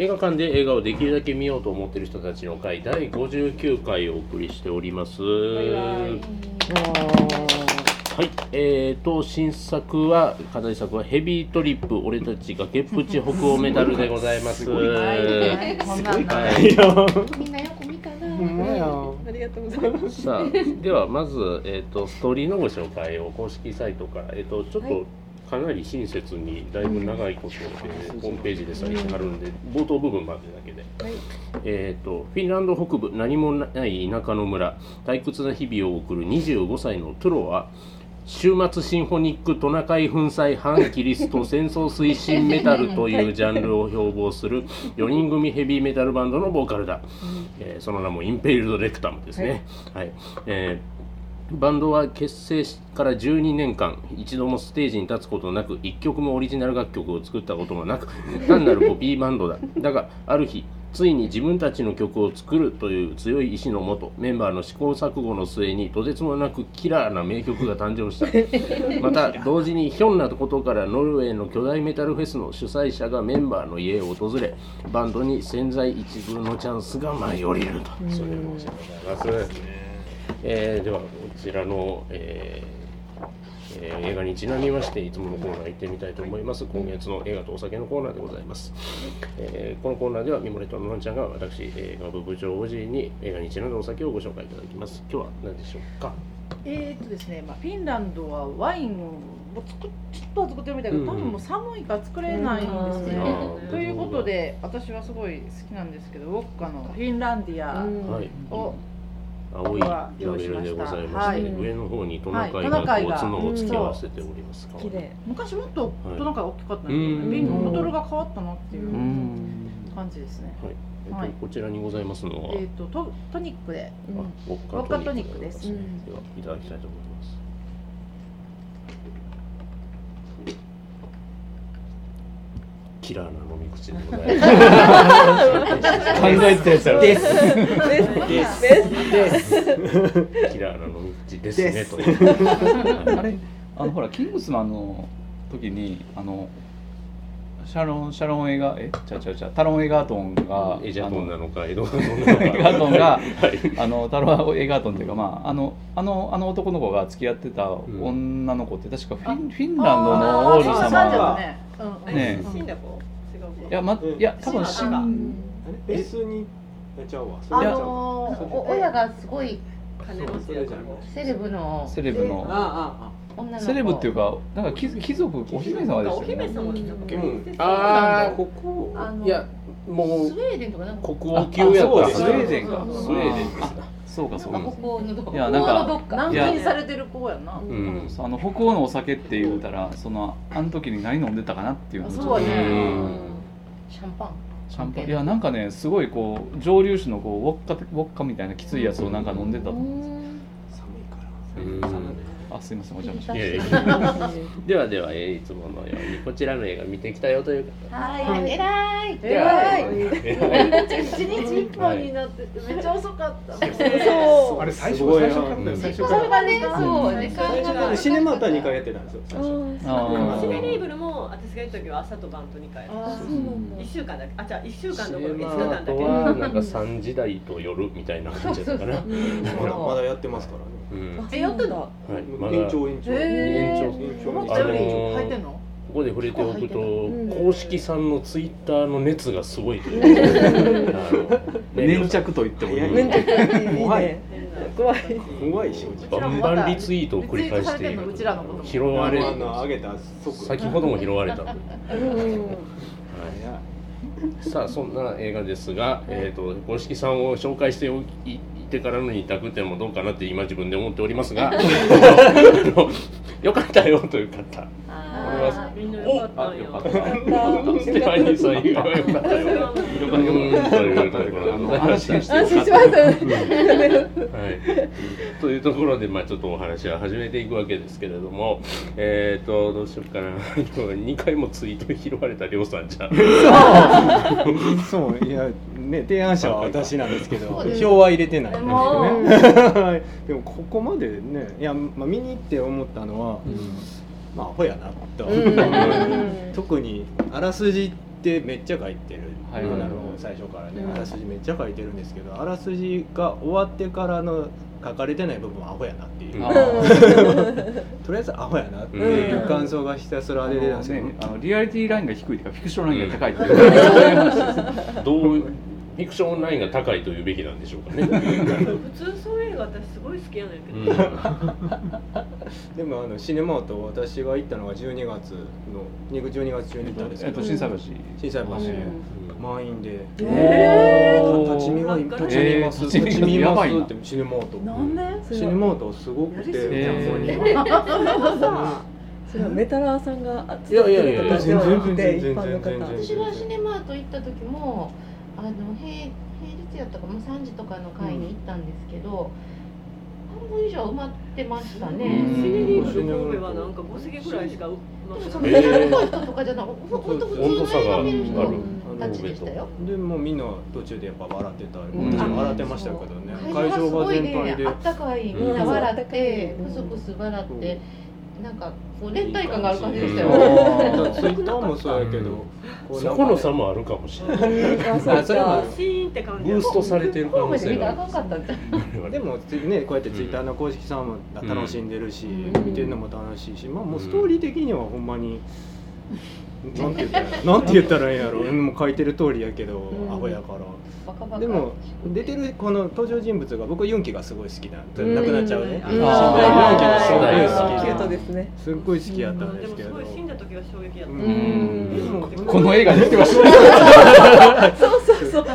映画館で映画をできるだけ見ようと思っている人たちの会第59回をお送りしております。はい、新作は課題作はヘビートリップ俺たち崖っぷち北欧メタルでございます。すごいはいよ。みんなよく見たな。ありがとうございます。さあではまずストーリーのご紹介を公式サイトからちょっと、はいかなり親切にだいぶ長いことでホームページでされてあるんで冒頭部分までだけで、フィンランド北部何もない田舎の村退屈な日々を送る25歳のトゥロは終末シンフォニックトナカイ粉砕反キリスト戦争推進メタルというジャンルを標榜する4人組ヘビーメタルバンドのボーカルだ、その名もインペイルドレクタムですね、はいバンドは結成から12年間一度もステージに立つことなく一曲もオリジナル楽曲を作ったこともなく単なるコピーバンドだ。だがある日ついに自分たちの曲を作るという強い意志のもとメンバーの試行錯誤の末にとてつもなくキラーな名曲が誕生した。また同時にひょんなことからノルウェーの巨大メタルフェスの主催者がメンバーの家を訪れバンドに千載一遇のチャンスが舞い降りると。それでもございます。ではこちらの、映画にちなみましていつものコーナー行ってみたいと思います。今月の映画とお酒のコーナーでございます、このコーナーではミモレとのんちゃんが私映画部部長おじいに映画にちなんだお酒をご紹介いただきます。今日は何でしょうか。ですね、フィンランドはワインをちょっとは作ってるみたいけど、多分もう寒いから作れないんですね、ということで私はすごい好きなんですけどウォッカのフィンランディアを青いラベルでございまして、はい、上の方にトナカイが角を付け合わせております。綺麗。昔もっとトナカイ大きかったんですけど、ボトルが変わったなっていう感じですね。はい、こちらにございますのは、トニックで、ウォッカトニックです。ではいただきたいと思います。キラーな飲み口でございます。考えてたやつだろ。です。キラーな飲み口ですねと。あれほらキングスマンの時にシャロン映画タロン・エガートンがエジャトンなのかエドガートンなのかエガートンがタロン・エガートンというかまああの男の子が付き合ってた女の子って確かフィンランドの王子様が。ねえ、死んだ子？違う子？いや多分死んだ。別にやっちゃうわ。親がすごい金持ちだからセレブの女の子。セレブっていうかなんか貴族お姫様ですよね。お姫様貴族。ああここいやもうスウェーデンとかなんか国王級やった。スウェーデンか。そうかいやなんか軟禁されてる子やな。そう北欧のお酒って言うたらあの時に何飲んでたかなっていうのちょっと。そうね。シャンパン。いやなんかねすごいこう蒸留酒のこうウォッカみたいなきついやつをなんか飲んでたと思うんです。寒いから。すいませんお邪魔しました。では、いつものようにこちらの映画見てきたよという方。はい。偉い。1日1本になっててめっちゃ遅かった。そう。あれ最初かったよね。それがね、そう。シネマータ2回やってたんですよ。シネリーブルも私が言った時は朝と晩と2回。1週間だけ。1週間どころか5日間だけ。なんか3時台と夜みたいな感じだったかな。まだやってますからね。やってた？延長。入ってんの？ここで触れておくと、公式さんのツイッターの熱がすごいという粘着と言ってもいい。怖いし、バンバンリツイートを繰り返している。拾われ、先ほども拾われた。さあそんな映画ですが、公式さんを紹介して行ってからの2択点もどうかなって今自分で思っておりますがよかったよという方みんなよかったよステファニーさん以外はよかったよというところでちょっとお話は始めていくわけですけれどもどうしようかな2回もツイート拾われたりょうさんじゃんそういやね、提案者は私なんですけど票は入れてないんですよねでもここまでねいや、見に行って思ったのはアホやなと特にあらすじってめっちゃ書いてる、はいはいはい、最初からね、あらすじめっちゃ書いてるんですけど、あらすじが終わってからの書かれてない部分はアホやなっていうとりあえずアホやなっていう感想がひたすら出てたんですよ、ね、リアリティラインが低いというかフィクションラインが高いというどうフィクションラインが高いというべきなんでしょうかね普通そういう映画私すごい好きなんだけど、うん、でもシネマと私が行ったのが12月の12月中に行ったんですけど、心斎橋、うん、満員で、立ち見ますやばいなってシネマとシネマとすごくて、それはメタラーさんが集まってるとかではなくて一般の方、私がシネマと行った時も平日やったかも3時とかの会に行ったんですけど、半分以上埋まってましたね。セネリウム神戸はなんか5席ぐらいしか埋まってない。でもその高い人とかじゃなくて、ほんと普通の映画見る人たちでしたよ。でもみんな途中でやっぱ笑ってた。笑ってましたけどね。会場が全体であったかい、みんな笑って、クスクス笑って。なんかこう連帯感がある感じでしたよ。ツイッターもそうやけど、そこの差もあるかもしれない。それはシーンって感じ。ブーストされてる可能性がある。でもね、こうやってツイッターの公式さんも楽しんでるし、見てるのも楽しいし、まあもうストーリー的にはほんまになんて言ったらいいやろ。もう書いてる通りやけど、アホやから。でも出てるこの登場人物が僕ユンキがすごい好きな、なくなっちゃうね。ユンキがすごい好きな、すごい好きやったんですけど。でもすごい死んだ時は衝撃やった。この映画出てました。そう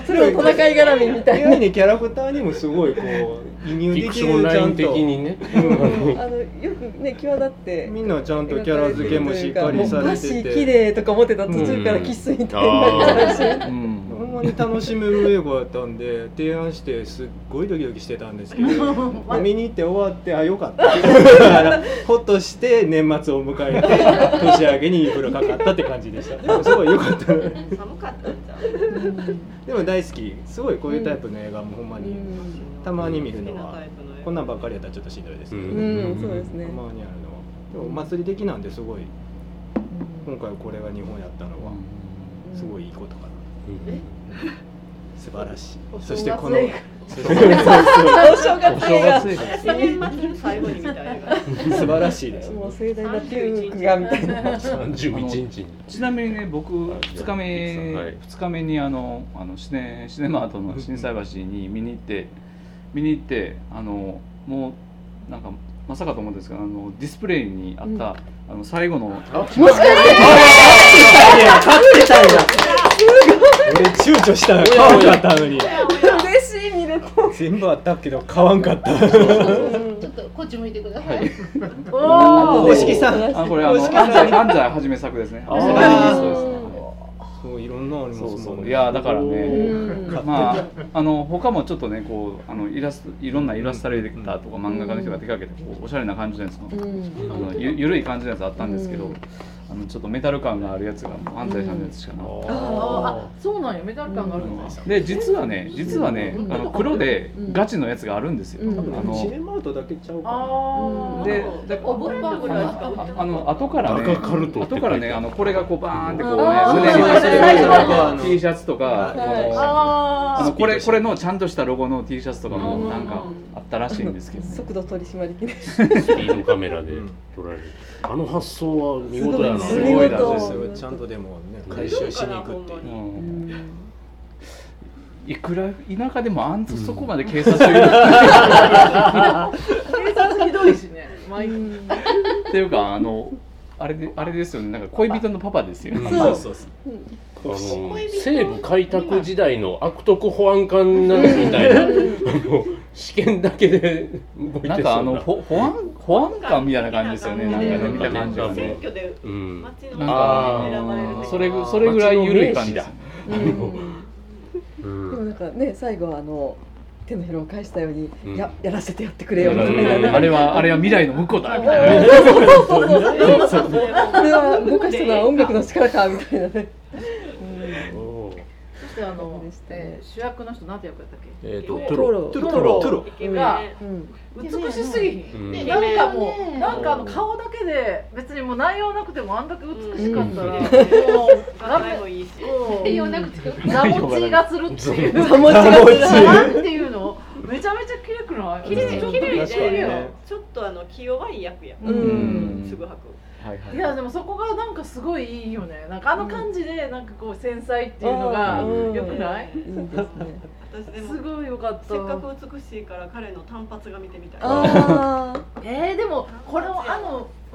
それも戦い絡みみたいな。キャラクターにもすごいこう移入できるちゃんと。よくね際立って。みんなちゃんとキャラ付けもしっかりされてて。おかしい綺麗とか思ってた途中からキスみたいな。ほんまに楽しめる映画だったんで提案してすっごいドキドキしてたんですけど見に行って終わってあよかったほっとして年末を迎えて年明けにインフラかかったって感じでした。でもすごいよかった寒かったんちゃうでも大好き、すごいこういうタイプの映画もほんまにたまに見るのは、こんなんばっかりやったらちょっとしんどいですけど、そうですね、たまにあるのはでもお祭り的なんですごい今回これが日本やったのはすごいいいことかな、素晴らしい。そしてこのお正月映画年末最後にみたいな素晴らしいです。もう盛大なピュークがみたいな31日にちなみにね、僕2日目にシネマートの心斎橋に見に行ってもうなんかまさかと思うんですけど、ディスプレイにあった、最後のもしかして俺躊躇したら買わんかったのに嬉しい、見れた全部あったけど買わんかったちょっとこっち向いてください、公式さんこれ安西はじめ作ですね。そういろんなありますもんね。いやだからね、まあ他もちょっとねこういろんなイラストレーターとか漫画家の人が手掛けてこうおしゃれな感じのやつもゆるい感じのやつあったんですけど、ちょっとメタル感があるやつが安西さんのやつしかなかった。そうなんや、メタル感があるんですよ。で実はね黒でガチのやつがあるんですよ。シネマートだけちゃうかな。でオブパンぐらいしか売ってない。後からねこれがこうバーンってこうね胸に走る。T シャツとかこれのちゃんとしたロゴの T シャツとかもなんかあったらしいんですけど、ね、速度取り締まり機能スピードカメラで撮られる発想は見事やな。すごいな、ちゃんとでもね回収しに行くっていう、いくら田舎でもそこまで警察いる警察ひどいしねっていうかあれですよね、なんか恋人のパパですよね。そう西部開拓時代の悪徳保安官なんみたいな試験だけで動いてそうな、なんか保安官みたいな感じですよね。なんか見た感じは選挙で町の方に選ばれる、それぐらい緩い感じだ。でもなんかね、最後は手のひらを返したように、やらせてやってくれよみたいな、あれは未来の向こうだみたいな、あれは動かしたのは音楽の力かみたいなね。して主役の人なんて役だったっけ、トゥロイケメン、美しすぎひん、ね、なんかもう、ね、なんか顔だけで別にもう内容なくてもあんだけ美しかったら、もう画面もいいし、内容なくて座持ちがするっていうなんていうのめちゃめちゃ綺麗くない？綺麗でちょっと気弱い役や、すぐ吐く。はいはい、いやでもそこがなんかすごいいいよね。なんか感じでなんかこう繊細っていうのが良くない？いいですね。私でもすごい良かった。せっかく美しいから彼の短髪が見てみたい。でもこれを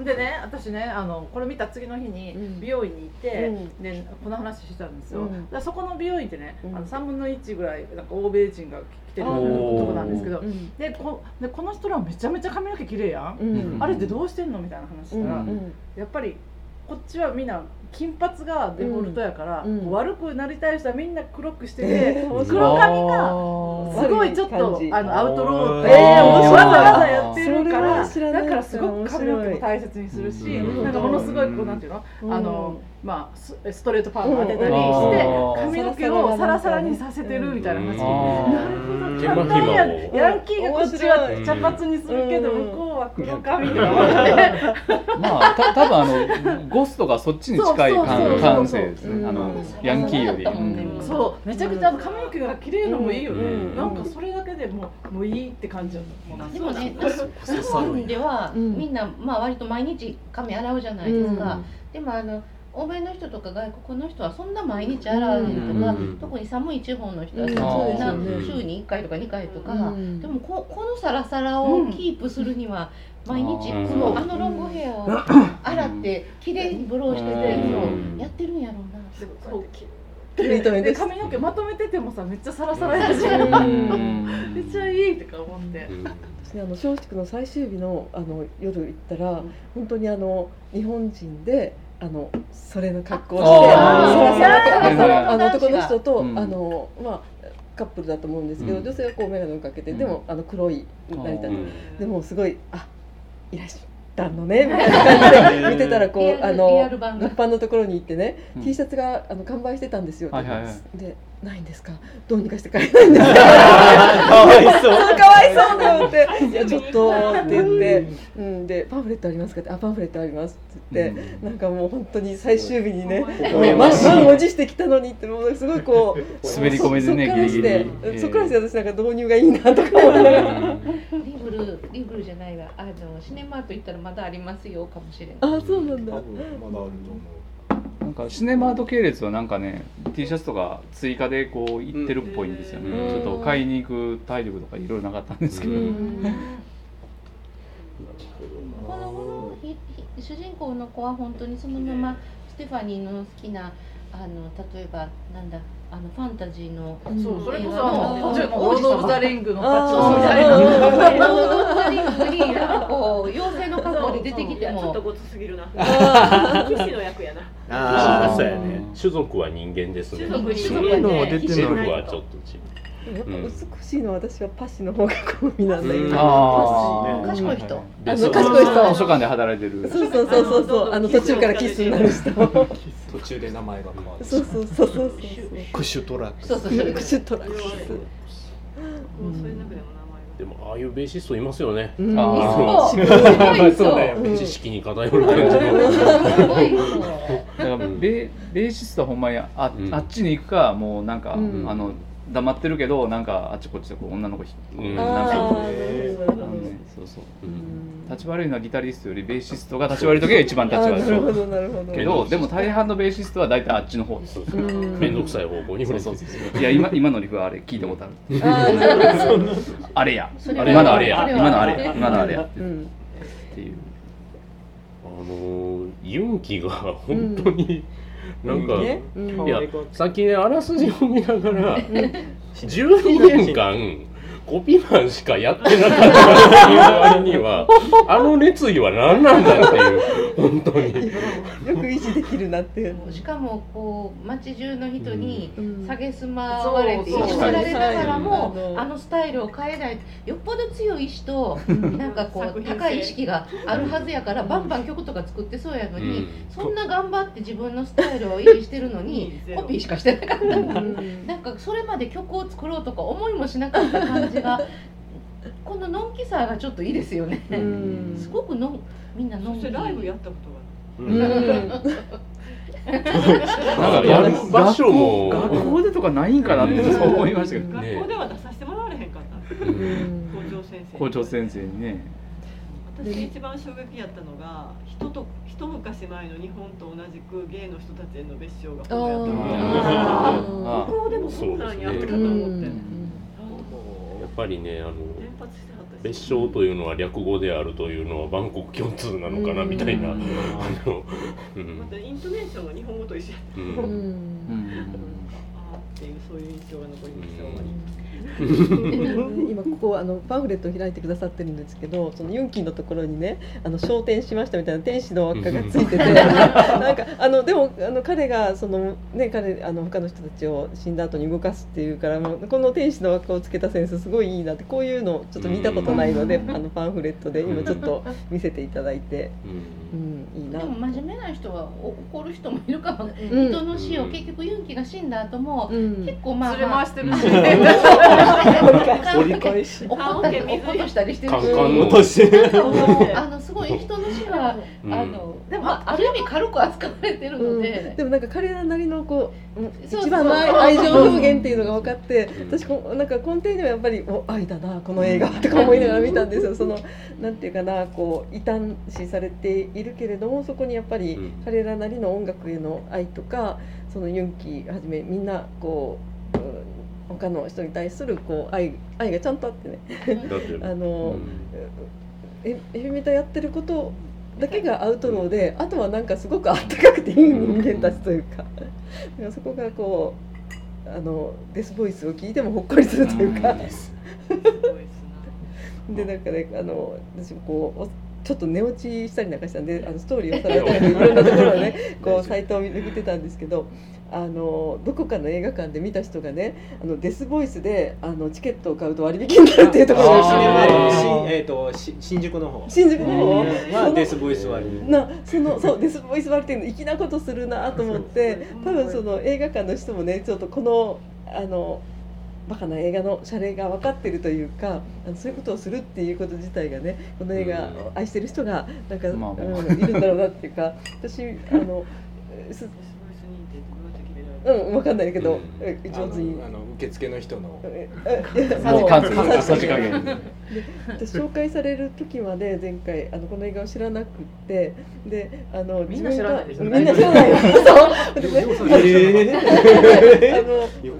でね、私ねこれ見た次の日に美容院に行って、でこの話してたんですよ。だそこの美容院ってね、3分の1ぐらいなんか欧米人が来てるとこなんですけど、でこの人らめちゃめちゃ髪の毛綺麗やん、あれってどうしてんのみたいな話したら、やっぱりこっちはみんな金髪がデフォルトやから、悪くなりたい人はみんな黒くしてて、黒髪がすごいちょっとアウトローってわざわざやってるから、だからすごく髪の毛も大切にするし、なんかものすごいこうなんていうの、まあストレートパーマ当てたりして髪の毛をサラサラにさせてるみたいな話。なるほど。ヤンキーがこっちは茶髪にするけど向こうは黒髪とか。まあ多分ゴストがそっちに近い感性ですね。ヤンキーより。そうめちゃくちゃ髪の毛が綺麗のもいいよね。なんかそれだけでもういいって感じだった。でもね日本ではみんなまあ割と毎日髪洗うじゃないですか。でも欧米の人とか外国の人はそんな毎日洗うとか、特に寒い地方の人はそんな週に1回とか2回とか、でもこのサラサラをキープするには毎日ロングヘアを洗って綺麗にブローしててやってるんやろうな。で髪の毛まとめててもさめっちゃサラサラやしめっちゃいいとか思って。松竹の最終日の夜行ったら本当に日本人で。それの格好をして男の人とまあカップルだと思うんですけど、女性はこうメガネをかけて、でも黒いなりたいでもすごいいらっしゃったのねみたいな感じで見てたら、こう物販のところに行ってね T シャツが完売してたんですよ。でないんですか、どうにかして買えないんですか、かわいそうだよって、いやちょっとって言って、でパンフレットありますかって、パンフレットありますって言って、なんかもう本当に最終日にね満を持してきたのにって、もうすごいこう滑り込めずね、ギリギリそっからして、私なんか導入がいいなとか思ってリブルじゃないわ、シネマート行ったらまだありますよかもしれない。そうなんだ、多分まだあると思う。なんかシネマート系列はなんかね T シャツとか追加でこう行ってるっぽいんですよね、ちょっと買いに行く体力とかいろいろなかったんですけど、この主人公の子は本当にそのままステファニーの好きな例えばなんだファンタジーの、それこそオールド・オブ・ザ・リングの格好みたいな、オールド・オブ・ザ・リングにこう妖精の格好で出てきてもちょっとごつすぎるな、騎士の役やな。そうやね、種族は人間ですね。種族は出てるのはちょっと違う。やっぱ美しいのは私はパシの方が好みなんだよね。賢い人、賢い人、図書館で働いてる、そう途中からキスになる人、途中で名前が変わる、そうクシュトラックス、クシュトラックス、そういう中でも名前が、でもああいうベーシストいますよね。そうだよ、知識に偏る感じのベーシストはほんまにあっちに行くか、もうなんか黙ってるけど、なんかあっちこっちでこう女の子立ち悪いのはギタリストよりベーシストが立ち悪い時が一番立ち悪いでしょ。けどでも大半のベーシストは大体あっちの方です。面倒くさい方向に。いや今のリフはあれ聞いたことある、あれや今のあれやっていう、ユンキが本当になんか、いやさっきねあらすじを見ながら12年間コピーマンしかやってなかったっていう割には、あの熱意は何なんだっていう本当によく維持できるなってしかもこう街中の人に蔑まれていじられながらも、あのスタイルを変えないよっぽど強い人なんかこう高い意識があるはずやからバンバン曲とか作ってそうやのに、そんな頑張って自分のスタイルを維持してるのにコピーしかしてなかったから、なんかそれまで曲を作ろうとか思いもしなかった感じがこののんきさがちょっといいですよね。すごくみんなのんき。そしてライブやったことがある。場所も学校でとかないんかなって思いましたけど、ね、学校では出させてもらわれへんかった。校長先生にね。私一番衝撃やったのが一昔前の日本と同じく芸の人たちへの別称がこうやったので、向こうでもそうなんやってかと思って。やっぱりね、別称というのは略語であるというのは万国共通なのかなみたいな、またイントネーションは日本語と一緒やったっていう、そういう印象が残りました。今ここパンフレットを開いてくださってるんですけど、そのユンキーのところにね、昇天しましたみたいな天使の輪っかがついててなんかでも彼がその、ね、他の人たちを死んだ後に動かすっていうから、この天使の輪っかをつけたセンスすごいいいなって、こういうのちょっと見たことないのでパンフレットで今ちょっと見せていただいて、いいな。でも真面目な人は怒る人もいるかも。人の死を結局ユンキーが死んだ後も結構まあ、まあ、ずれ回してるし折り返し、落としたりしてるし、すごい人の死がでもある意味軽く扱われてるので、でもなんか彼らなりのこう一番の愛情表現っていうのが分かって、私なんか根底にはやっぱり愛だなこの映画とか思いながら見たんですよ。そのなんていうかな、こう異端視されているけれども、そこにやっぱり彼らなりの音楽への愛とか、そのユンキはじめみんなこう。他の人に対するこう 愛がちゃんとあってねエフメタやってることだけがアウトローで、あとはなんかすごくあったかくていい人間たちというか、そこがこうデスボイスを聞いてもほっこりするというかでなんかね、私もこうちょっと寝落ちしたりなんかしたんで、ストーリーをされたりいろんなところをねこうサイトを見てたんですけど、どこかの映画館で見た人がね、デスボイスでチケットを買うと割引になるっていうところが、新宿の方はデスボイス割りな、そうデスボイス割りっていうの粋なことするなと思って、多分その映画館の人もね、ちょっとこのバカな映画の謝礼が分かってるというか、そういうことをするっていうこと自体がね、この映画を愛してる人がなんか、いるんだろうなっていうか、私分かんないけど、上手に受付の人の紹介される時まで前回この映画を知らなくて、でみんな知らないでしょ、みんな知らないよ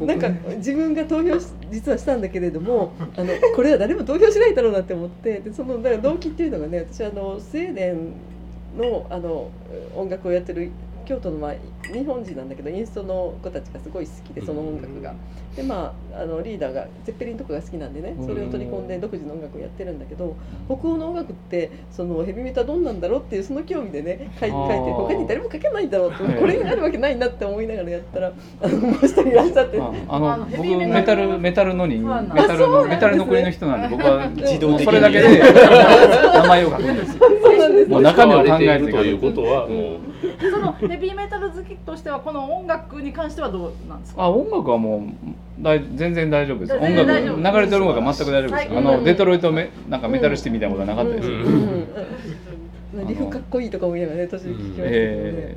なんか自分が投票実はしたんだけれども、これは誰も投票しないだろうなって思って、でそのだから動機っていうのがね、私スウェーデンの音楽をやってる京都の日本人なんだけど、インストの子たちがすごい好きで、その音楽がで、リーダーがゼッペリンとかが好きなんでね、それを取り込んで独自の音楽をやってるんだけど、北欧の音楽ってそのヘビメタどんなんだろうっていう、その興味でね書いて他に誰も書けないだろうって、これになるわけないなって思いながらやったら、もう一人いらっしゃって、僕メタルの人、メタルの国の人なんで、僕は自動的にそれだけで名前を書くんですよ。中身を考えるということはもうそのヘビーメタル好きとしては、この音楽に関してはどうなんですか？音楽はもう全然大丈夫です。音楽流れてる音楽は全く大丈夫です。デトロイトなんかメタルシティみたいなことはなかったです。リフかっこいいとかも言えばね、途中聞きましたけ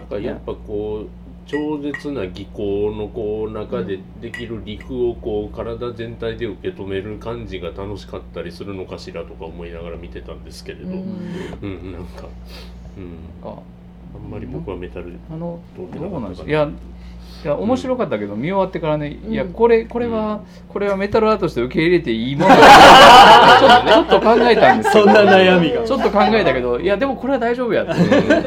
ど。だからやっぱこう超絶な技巧の中でできるリフを体全体で受け止める感じが楽しかったりするのかしらとか思いながら見てたんですけれど、なんか。あんままり僕はメタルいや面白かったけど、見終わってからね、いやこれはメタルアートとして受け入れていいものだとちょっと考えたんですけど、そんな悩みがちょっと考えたけど、いやでもこれは大丈夫やってなんか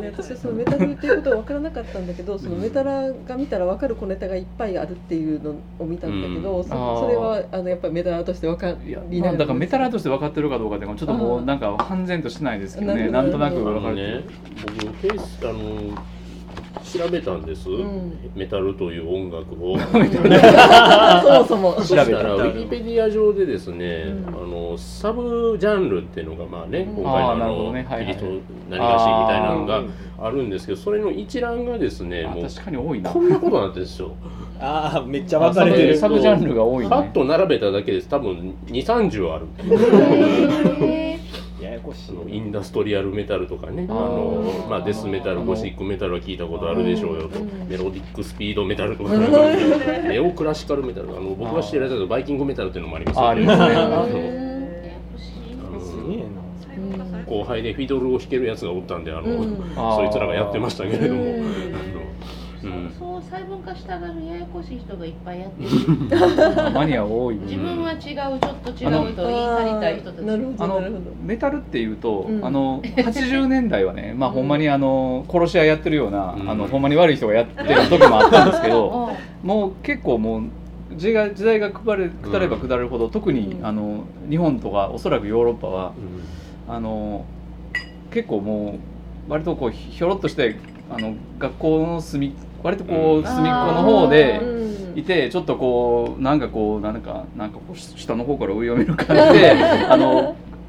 ね、私はそのメタルっていうことは分からなかったんだけど、そのメタラが見たら分かる小ネタがいっぱいあるっていうのを見たんだけど、それはやっぱりメタラーとして分かりながら、だからメタラーとして分かってるかどうかってちょっともうなんか完全としてないですけどね、なんとなく分かるね。調べたんです、メタルという音楽をそもそも調べたらウィキペディア上でですね、サブジャンルっていうのがまあね、今回のキリストなりがしみたいなのがあるんですけど、それの一覧がですね、もう確かに多いな、こんなことになってるんですよああ、めっちゃ分かれてる、サブジャンルが多いね。パッと並べただけです、多分 2,30 あるインダストリアルメタルとかね、まあ、デスメタル、ゴシックメタルは聞いたことあるでしょうよと、メロディックスピードメタルとかネオクラシカルメタル、僕が知ってるやつだとバイキングメタルっていうのもありますよね。ありますね。後輩でフィドルを弾けるやつがおったんで、そいつらがやってましたけれども、そう細分化したがるややこしい人がいっぱいやってるマニア多い、自分は違う、ちょっと違うと言い張りたい人たち。メタルっていうと、80年代はね、まあ、ほんまに殺し屋やってるような、ほんまに悪い人がやってる時もあったんですけどもう結構もう時代が下れば下るほど、特に日本とかおそらくヨーロッパは、結構もう割とこうひょろっとして学校の割とこう隅っこの方でいて、ちょっとこうなんかこう下の方から上を見る感じで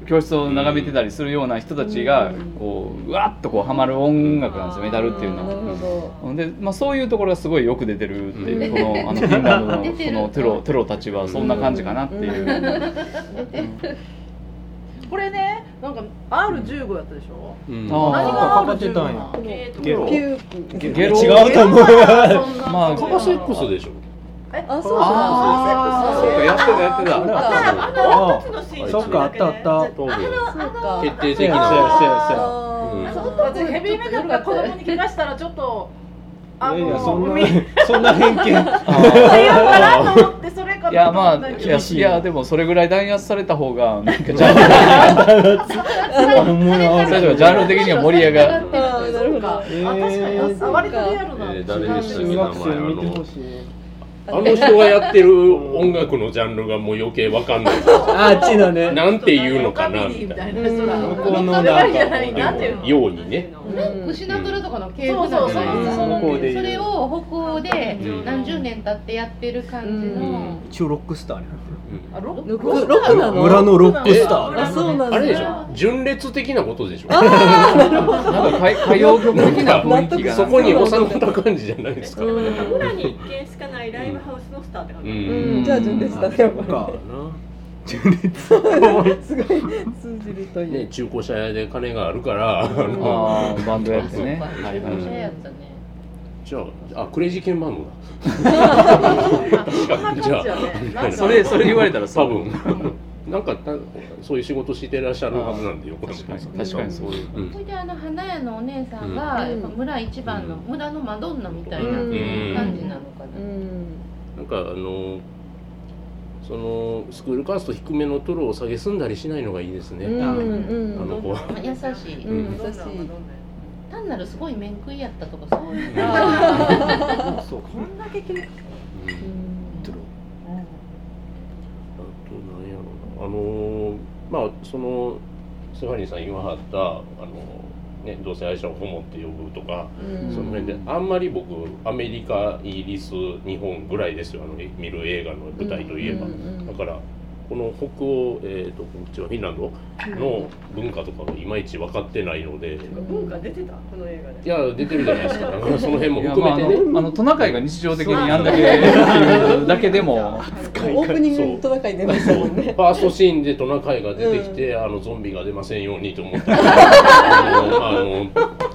教室を眺めてたりするような人たちがこう、うわっとこうハマる音楽なんですよ、メタルっていうのは。で、まあ、そういうところがすごいよく出てるっていう、このフィンランドのこのテロたちはそんな感じかなっていう。これね、なんか R15 だったでしょ、何が R15 なの？ゲロ違うと思う。まあカバセックスでしょ。あ、そうそう。やってた。あ、2つのスイッチ。そっか、あった。決定的な。そうヘビーメタルが子供に怪我したらちょっと。そんな偏見言うかなと思って、それかと思ったけど、いやでもそれぐらい弾圧された方がなんかジャンルジャンル的には盛り上がる。確かに割とリアルな。誰にしてみた前あの人がやってる音楽のジャンルがもう余計わかんない。あっちのね。なんていうのかなみたいな。向こうのようにね。シナトラとかの系譜なんじゃないですか。それを北欧で何十年経ってやってる感じの。一応ロックスターになってる。ロックなの？村のロックスター。あれでしょ。純烈的なことでしょ。なるほど。なんか歌謡曲的な雰囲気が。そこに収まった感じじゃないですか。村に一軒しかないライブ。ハウスのスターって感じ。じゃあ純烈だね。やっぱ純烈。すごい通じるといいね。中古車屋で金があるからバンドやってね。じゃあクレイジーケンバンドだ。じゃあそれ言われたら多分なんかそういう仕事してらっしゃるはずなんでよ。確かにそういう。それで花屋のお姉さんが村一番の村のマドンナみたいな感じなのかな。なんかそのスクールカースト低めのトロを下げすんだりしないのがいいですね。優しい。単なるすごい面食いやったとかそういう。そうこんだけきれい。トロ。あとなんやろなまあそのスファニーさん言わはった同性愛者をホモって呼ぶとか、その辺であんまり僕アメリカ、イギリス、日本ぐらいですよ見る映画の舞台といえば。だからこの北欧、こっちはフィンランドの文化とかがいまいち分かってないので。文化出てたこの映画で。いや出てるじゃないですか。だからその辺も含めてね。トナカイが日常的にあんだけいうだけでも。オープニングにトナカイ出ましたもんね。ファーストシーンでトナカイが出てきて、ゾンビが出ませんようにと思ったら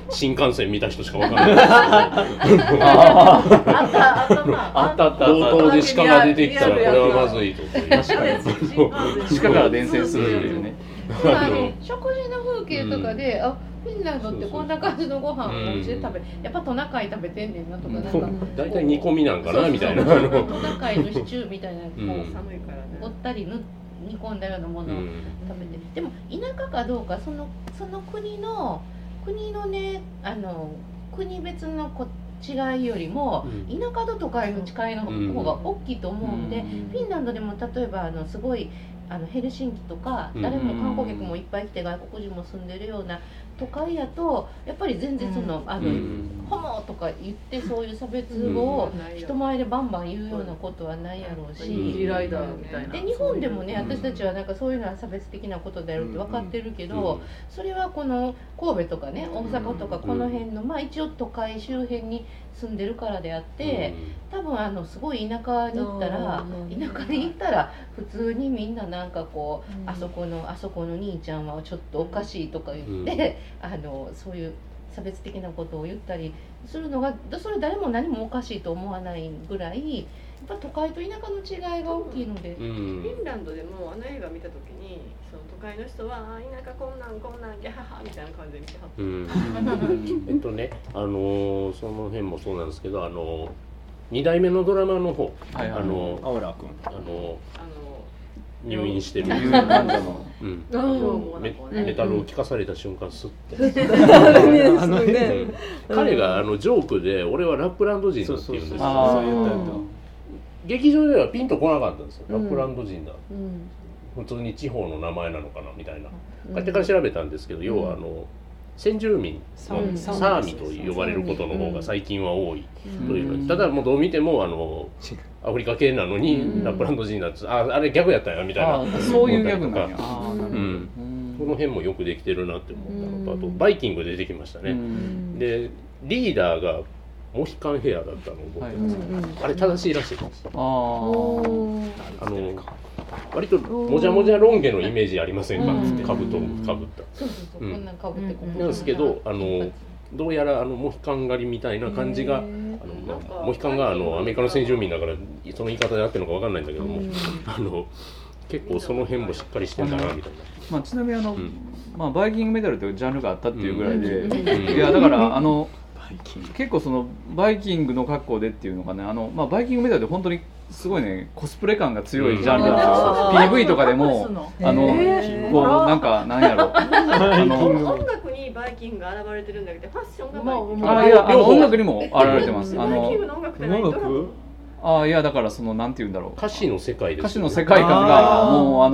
新幹線見た人しか分からないです。あった。冒頭で鹿が出てきたらこれはまずいと。鹿から伝染するっていうね。食事の風景とかで、フィンランドってこんな感じのご飯をお家で食べる、やっぱトナカイ食べてんねんなとか、なんか大体煮込みなんかなみたいな、トナカイのシチューみたいな、もう寒いからね、おったり煮込んだようなものを食べて、でも田舎かどうかその国のね、国別の違いよりも田舎と都会の違いの方が大きいと思うんで、フィンランドでも例えばすごいヘルシンキとか誰も観光客もいっぱい来て外国人も住んでるような都会やとやっぱり全然ホモとか言ってそういう差別を人前でバンバン言うようなことはないやろうし、で日本でもね、私たちはなんかそういうのは差別的なことだよって分かってるけど、それはこの神戸とかね、大阪とかこの辺のまあ一応都会周辺に住んでるからであって、多分すごい田舎に行ったら普通にみんななんかこう、あそこの兄ちゃんはちょっとおかしいとか言って、そういう差別的なことを言ったりするのが、それ誰も何もおかしいと思わないぐらい、やっぱ都会と田舎の違いが大きいので、フィンランドでも映画見た時にその都会の人は田舎こんなんギャハハみたいな感じで見てはった、その辺もそうなんですけど、2代目のドラマの方、青浦君入院してるメタルを聞かされた瞬間スッて彼がジョークで俺はラップランド人だって言うんですよ。劇場ではピンとこなかったんですよ、ラップランド人だ、普通に地方の名前なのかなみたいな、こうやってから調べたんですけど、要は先住民のサーミと呼ばれることの方が最近は多いという、ただもうどう見てもアフリカ系なのにラップランド人だって、あれギャグやったんやみたいな、そういうギャグなんや、その辺もよくできてるなって思ったのと、あとバイキング出てきましたね、でリーダーがモヒカンヘアだったのを覚えてます、あれ正しいらしいです。割ともじゃもじゃロン毛のイメージありませんか、兜をかぶった、こんなんかぶってこんなんですけど、どうやらモヒカン狩りみたいな感じが、モヒカンがアメリカの先住民だからその言い方であってるのかわかんないんだけども、結構その辺もしっかりしてんだなみたいな。ちなみにバイキングメダルというジャンルがあったっていうぐらいで、いやだから結構そのバイキングの格好でっていうのかね、バイキングメダルって本当にすごいね、コスプレ感が強いジャンルなんですよ。PV とかでもこうなんかなんやろ、音楽にバイキングが現れてるんだけど、ファッションがバイキング、音楽にも現れてます。バイキングの音楽って何だ、いやだからそのなんて言うんだろう、歌詞の世界です、歌詞の世界観がもう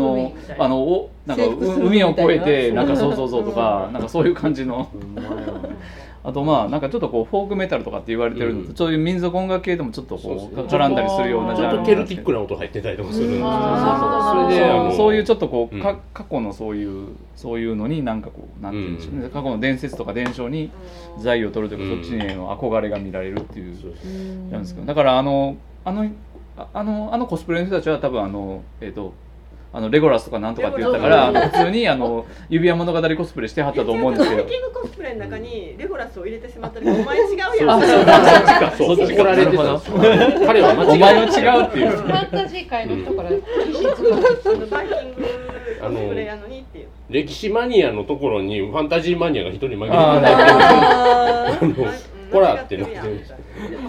なんか海を越えてなんかそうとかなんかそういう感じの。あとなんかちょっとこうフォークメタルとかって言われてるのと、そういう民族音楽系でもちょっとこう絡んだりするようなジャンル、ちょっとケルティックな音入ってたりとかするんですよ。そういうちょっとこう過去のそういうのになんかこうなんて言うんでしょうね、過去の伝説とか伝承に財を取るというか、そっちへの憧れが見られるっていうなんですけど、だからあのコスプレの人たちは多分レゴラスとかなんとかって言ったから普通に指輪物語コスプレしてはったと思うんですけど、バイキングコスプレの中にレゴラスを入れてしまったら、お前違うやん、そっち来られてた、彼はお前は違うっていう、ファンタジー界の人からバイキングコスプレやのにっていう歴史マニアのところにファンタジーマニアが一人紛れてたほらってなって、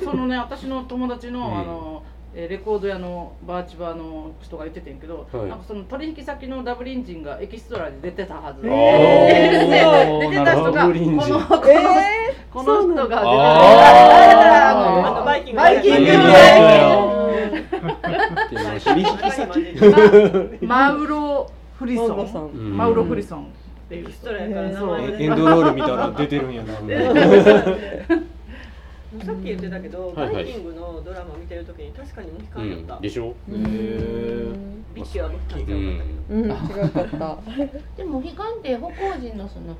そのね、私の友達のレコード屋のバーチバーの人が言っててんけど、なんかその取引先のダブリン人がエキストラで出てたはず、出てた人がこの人が出てた、だからバイキングマウロ・フリソンっていう人らやから、エンドロール見たら出てるんやな。さっき言ってたけど、バイキングのドラマ見てるときに確かにモヒカンだったでしょ。ビッキーはモヒカンじゃなかったけど、違かったでもモヒカンって北欧人のその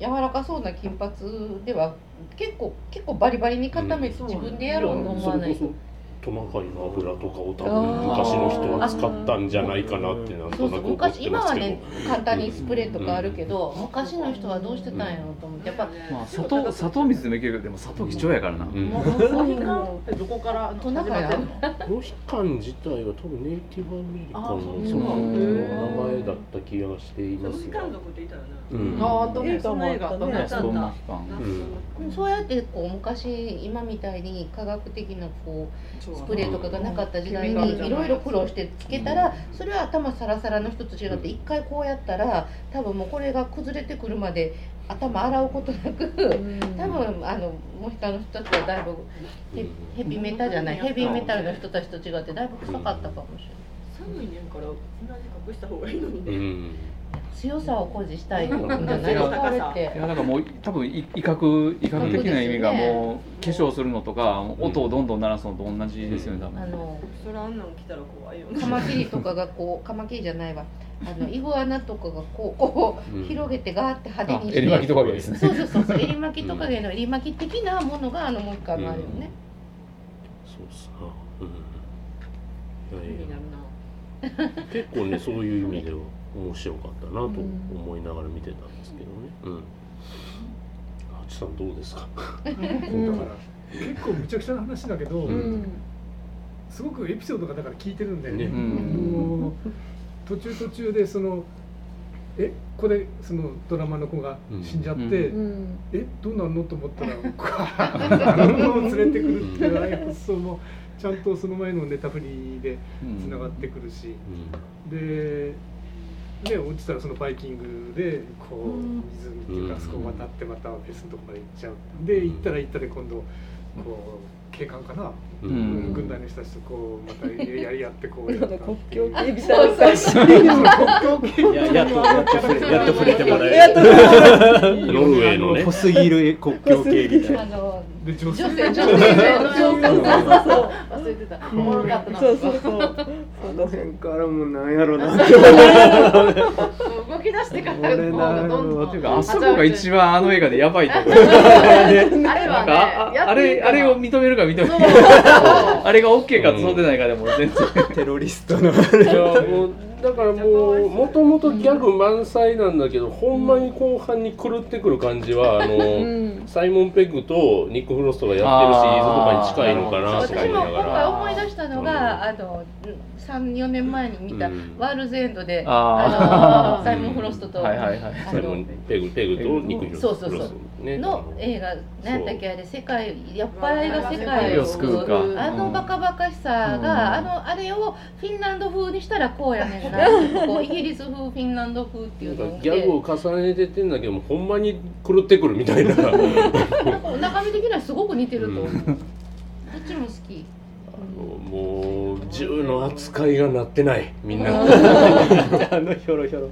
柔らかそうな金髪では結構バリバリに固めて自分でやろうと思わないと、トナカイの油とかを多分昔の人は使ったんじゃないかなってなんとなく思ってますけど、今はね簡単にスプレーとかあるけど、うん、昔の人はどうしてたんやろと思って、やっぱ、まあ、砂糖水でもいけるけど、でも砂糖貴重やからな、うん、もうどこからトナカイあるの？ロヒカン自体は多分ネイティブアメリカのその名前だった気がしていますよ。ロヒカン族っていたらね、うん、あともその映画あったね、そんなヒカン、そうやってこう昔今みたいに科学的なこうスプレーとかがなかった時代にいろいろ苦労してつけたら、それは頭サラサラの人と違って、一回こうやったら多分もうこれが崩れてくるまで頭洗うことなく、多分モヒカンの人たちはだいぶヘビーメタルの人たちと違ってだいぶ臭かったかもしれない。寒いねんから同じ隠した方がいいのにね、強さを誇示したいとかじゃないのかって。いやなんかもう多分威嚇的な意味がもう化粧するのとか音をどんどん鳴らすのと同じですよね、多分。それあんなん来たら怖いよね。カマキリとかがこうカマキリじゃないわ、イグアナとかがこう広げてガーって派手にして、襟巻きトカゲですね。そう襟巻きトカゲの襟巻き的なものがもう一回もあるよね、そうですな、結構ねそういう意味では面白かったなと思いながら見てたんですけどね。ハチさんどうですか？結構むちゃくちゃな話だけど、すごくエピソードがだから聞いてるんだよね。途中でこれそのドラマの子が死んじゃって、どうなんのと思ったらあの子を連れてくるっていうああいう発想もちゃんとその前のネタ振りでつながってくるし、で落ちたらそのバイキングでこう湖っていうかあそこを渡ってまた別のとこまで行っちゃう、で行ったら今度こう警官かな、軍隊の人たちとこうまたやり合ってこうやったって国境警備隊の最新やっと触れてもらえるノルウェーのね濃すぎる国境警備隊で女性忘れてた。おもろかったな。そう。その辺からもなんやろな。動き出してからどんどん。ていうかあそこが一番あの映画でやばいところ。あれを認めるか認めないか。あれが OK かそうでないかでも全然テロリストのあれを。だからもともとギャグ満載なんだけど、ほんまに後半に狂ってくる感じはサイモン・ペッグとニック・フロストがやってるシリーズとかに近いのかなと思いながら、私も今回思い出したのが3,4 年前に見たワールズ・エンドでサイモン・フロストとサイモン・ペグとニック・フロストの映画何だっけ、あれ世界やっぱりが世界を救うか、あのバカバカしさがあれをフィンランド風にしたらこうやねんな、こうイギリス風フィンランド風っていうのでギャグを重ねてってんだけども、ほんまに狂ってくるみたいな中身的にはすごく似てると思う。どっちも好き。もう銃の扱いがなってないみんなひょろひょろ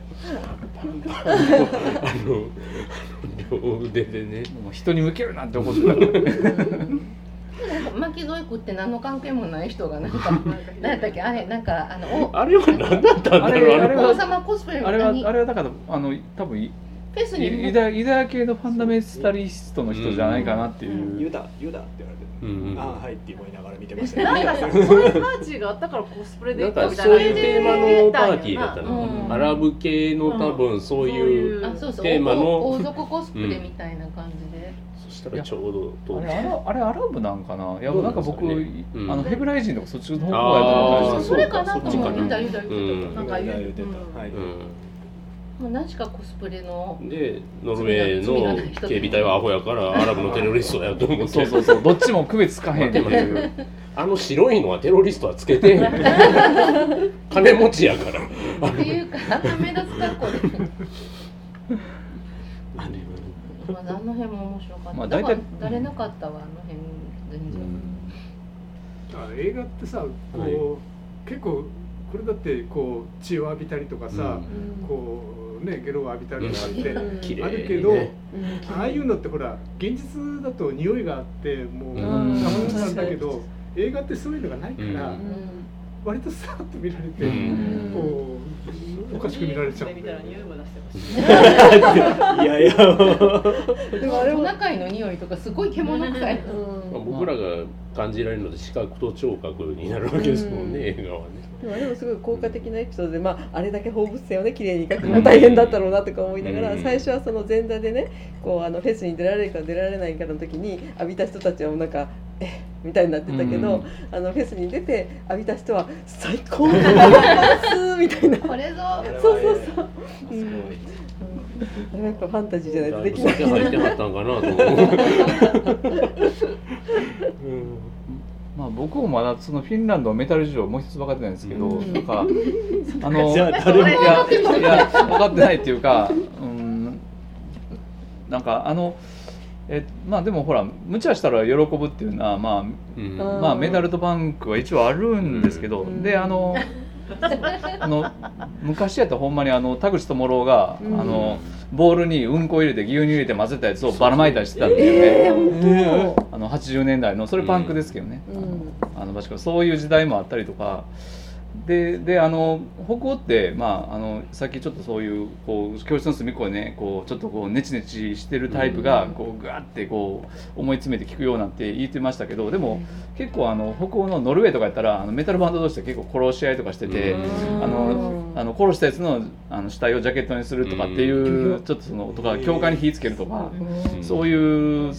両腕でねもう人に向けるなんて思ってた巻き添え食って何の関係もない人がなんか何だっけあれなんかあれは何だったんだろう、王様コスプレみたいにあれはだから多分ユダヤ系のファンダメンタリストの人じゃないかなっていう、ユダって言われて、ああはいって思いながら見てましたね。なんかそういうパーティーがあったからコスプレで行ったみたいな、そういうテーマのパーティーだったの、アラブ系の多分そういうテーマの王族コスプレみたいな感じで、そしたらちょうどあれアラブなんかな、いやなんか僕ヘブライ人とかそっちの方がそれかなと思って言ってた何かコスプレのでノルウェーの警備隊はアホやからアラブのテロリストだよと思ってそうどっちも区別つかへんっていうあの白いのはテロリストはつけて金持ちやからっていうか目立つ格好であの辺も面白かった。だから誰なかったわあの辺全然。映画ってさこう結構これだってこう血を浴びたりとかさこうね、ゲロを浴びたりとかってあるけど、ああいうのってほら現実だと匂いがあってもう邪魔なんだけど、映画ってそういうのがないから割とさっと見られて、こうおかしく見られちゃう。いやいや。でもあれトナカイの匂いとかすごい獣臭い。僕らが感じられるので視覚と聴覚になるわけですもんね、映画はね。でもあれもすごい効果的なエピソードで、まあ、あれだけ放物線をね綺麗に描くの大変だったろうなとか思いながら、最初はその前座でね、こうフェスに出られるか出られないかの時に浴びた人たちはなんかみたいになってたけど、フェスに出て浴びた人は最高だなみたいな。これぞ。そう。やっぱファンタジーじゃないとできない。入ってはったんかなと思う。まあ、僕もまだそのフィンランドメタル事情もう一つ分かってないんですけど、なんか分かってないっていうか、なんかまあでもほら無茶したら喜ぶっていうのは、まあメタルとパンクは一応あるんですけど、で昔やったらほんまに田口智朗がボウルにうんこ入れて牛乳入れて混ぜたやつをばらまいたりしてたっていうね、80年代のそれパンクですけどね、確かそういう時代もあったりとかで北欧って、まあ、さっきちょっとそうい う教室の隅っこでねこうちょっとこうネチネチしてるタイプがこうグワッてこう思い詰めて聞くようなんて言ってましたけど、でも結構北欧のノルウェーとかやったらメタルバンド同士で結構殺し合いとかしてて、殺したやつ の死体をジャケットにするとかっていうちょっとそのとか教会に火つけるとかそういう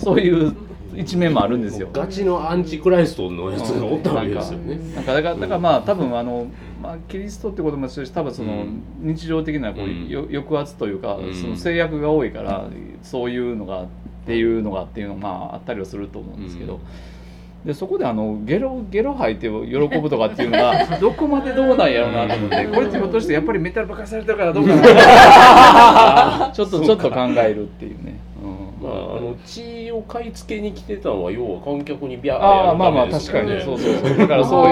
一面もあるんですよ。ガチのアンチクライストのやつがおったわけですよね。だからまあ多分まあ、キリストってこともそうし、多分その日常的なこう、抑圧というか、その制約が多いから、そういうのがっていうのがまああったりはすると思うんですけど。でそこでゲロ吐いて喜ぶとかっていうのがどこまでどうなんやろうなと思って、これってことしてやっぱりメタル化されてるからどうかなちょっと考えるっていうね。まあ、血を買い付けに来てたのは要は観客にビャーやるためですよね。まあまあ確かにそうだからそう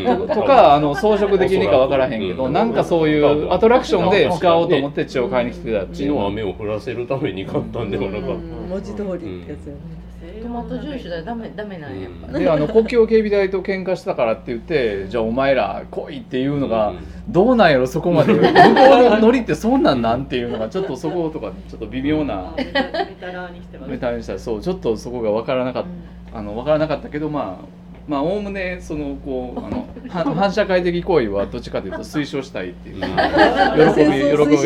いうとか装飾的にか分からへんけど、なんかそういうアトラクションで使おうと思って血を買いに来てたっていう、血の雨を降らせるために買ったんではなかった、文字通りってやつよね。トマトジュースだよ、ダメなんやっぱ。で国境警備隊と喧嘩したからって言ってじゃあお前ら来いっていうのがどうなんやろ、そこまで向こうのノリってそんなんなんっていうのがちょっとそことかちょっと微妙なメタラにしたらそうちょっとそこが分からなかったけど、まあおおむねそのこう反社会的行為はどっちかというと推奨したいっていう喜ぶっ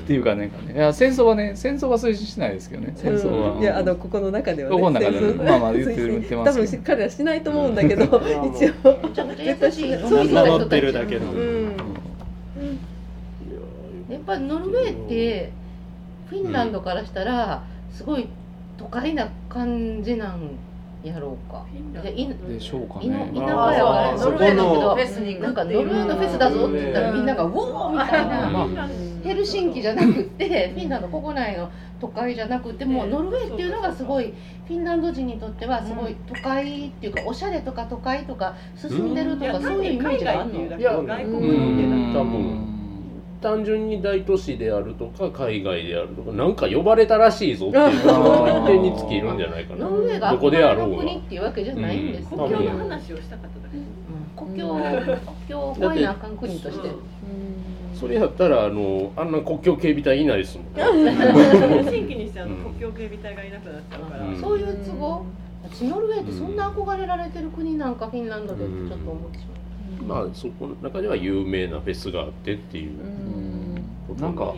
ていうかね、いや戦争は推進しないですけどね、戦争は、いやここの中ではね、まあまあ言ってますけど、多分彼らしないと思うんだけど、一応絶対名乗ってるだけの、やっぱノルウェーってフィンランドからしたらすごい都会な感じなんやろうか。でしょうかね。田舎やからノルウェーのフェスになんかノルウェーのフェスだぞって言ったらみんながウォーみたいな。ヘルシンキじゃなくてフィンランド国内の都会じゃなくて、もうノルウェーっていうのがすごいフィンランド人にとってはすごい都会っていうか、おしゃれとか都会とか進んでるとかそういうイメージがあるの。いや外国の多分。単純に大都市であるとか海外であるとかなんか呼ばれたらしいぞっていう一点に尽きるんじゃないかな。ノルウェーがどこであろうが国っていうわけじゃないんです。国境の話をしたかっただけ。国境を越えなあかん国として。それやったらあんな国境警備隊いないですもん。新規にして国境警備隊がいなくなっちゃうから。そういう都合。ノルウェーってそんな憧れられてる国なんかフィンランドでってちょっと思ってしまう。まあ、そこの中では有名なフェスがあってっていうなんか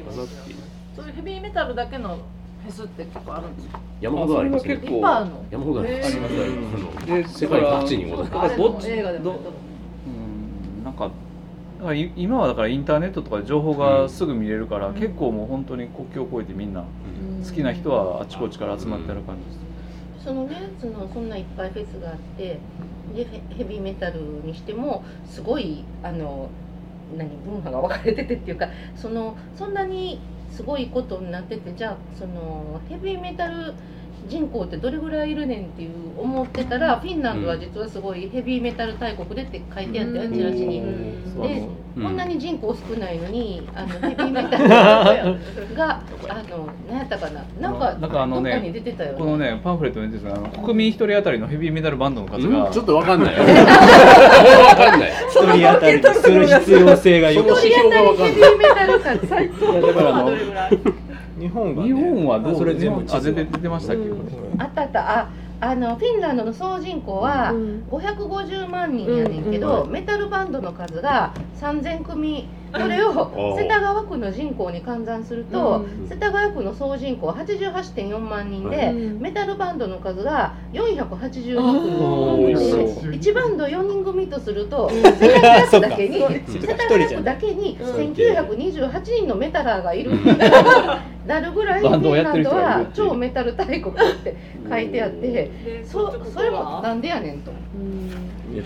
そういうヘビーメタルだけのフェスって結構あるんですか。山ほどありますね。結構山ほどあります、世界各地にございます。今はだからインターネットとかで情報がすぐ見れるから、結構もう本当に国境を越えてみんな好きな人はあちこちから集まってる感じです。そのレースのそんないっぱいフェスがあってでヘビーメタルにしてもすごい文化が分かれててっていうか、そんなにすごいことになってて、じゃあそのヘビーメタル人口ってどれぐらいいるねんっていう思ってたら、フィンランドは実はすごいヘビーメタル大国でって書いてあって、チラシに。で、こんなに人口少ないのにヘビーメタルが何やったかな、なんかどっかに出てたよね。このねパンフレットに出てた国民一人当たりのヘビーメタルバンドの数がちょっと分かんない。もう分かんない。一人当たりする必要性がよく知らない。ヘビーメタル感最高。だからどれぐらい。日本はどうそれ全部出てましたっけ、うん、フィンランドの総人口は550万人やねんけど、メタルバンドの数が3000組、それを世田川区の人口に換算すると、世田谷区の総人口は 88.4 万人で、メタルバンドの数が482組で、1バンド4人組とすると、世田谷区だけに1928人のメタラーがいるなるぐらい、フィンランドは超メタル大国って書いてあって、それもなんでやねんと。今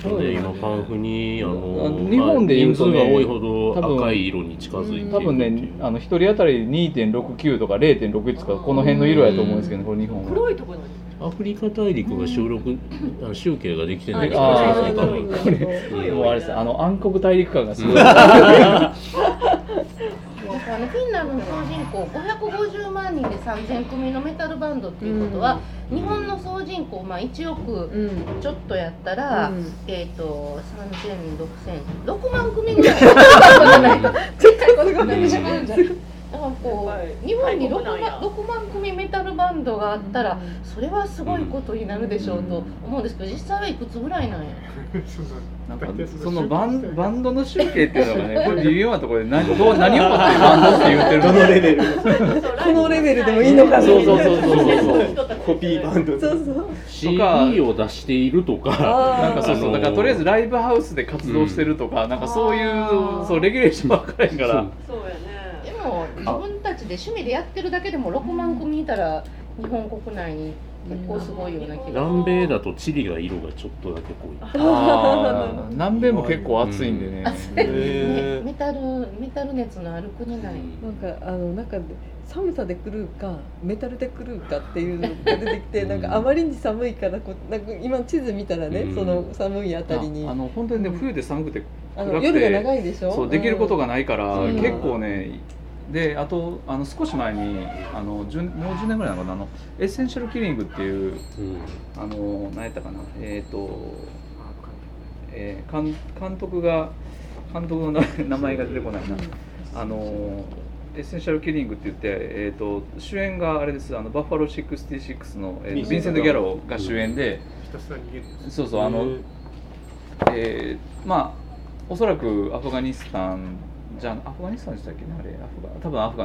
パンフに日本で言うと、ね、人数が多いほど赤い色に近づいている。多分ね、1人当たり 2.69 とか 0.61 とかこの辺の色やと思うんですけど、ね、これ日本は黒いところなんです。アフリカ大陸が集計ができてないからですね。これもうあれです、暗黒大陸感がすごい。フィンランドの総人口550万人で3000組のメタルバンドっていうことは、日本の総人口、1億ちょっとやったら、3000人、6000、6万組ぐらい絶対この組にしまうんじゃない。日本に6万組メタルバンドがあったら、それはすごいことになるでしょうと思うんですけど、実際はいくつぐらいなんや。なんかそのバンドの集計っていうのがね、これ微妙なところで何をもってバンドって言ってるの。このレベルでもいいのかな。そうコピーバンドとか CD を出しているとか、だからとりあえずライブハウスで活動してるとか、なんかそういうレギュレーションばっかりから。そうやね。自分たちで趣味でやってるだけでも6万組いたら日本国内に結構すごいような気がする。南米だとチリが色がちょっとだけ濃い。あ南米も結構暑いんでね、メタル熱のある国内、なんか寒さで狂うかメタルで狂うかっていうのが出てきて、なんかあまりに寒いからなんか今地図見たらね、その寒いあたりに本当にね、冬で寒くて暗くて夜が長いでしょ。そうできることがないから結構ね。で、あと少し前にもう10年ぐらいのかな、エッセンシャルキリングっていう、何やったかな、監督の名前が出てこないな、エッセンシャルキリングって言って、主演があれです、バッファロー66の、ヴィンセント・ギャロが主演で、ひたすら逃げるんです。そうそう、おそらくアフガンですね、9.11 なんで、ア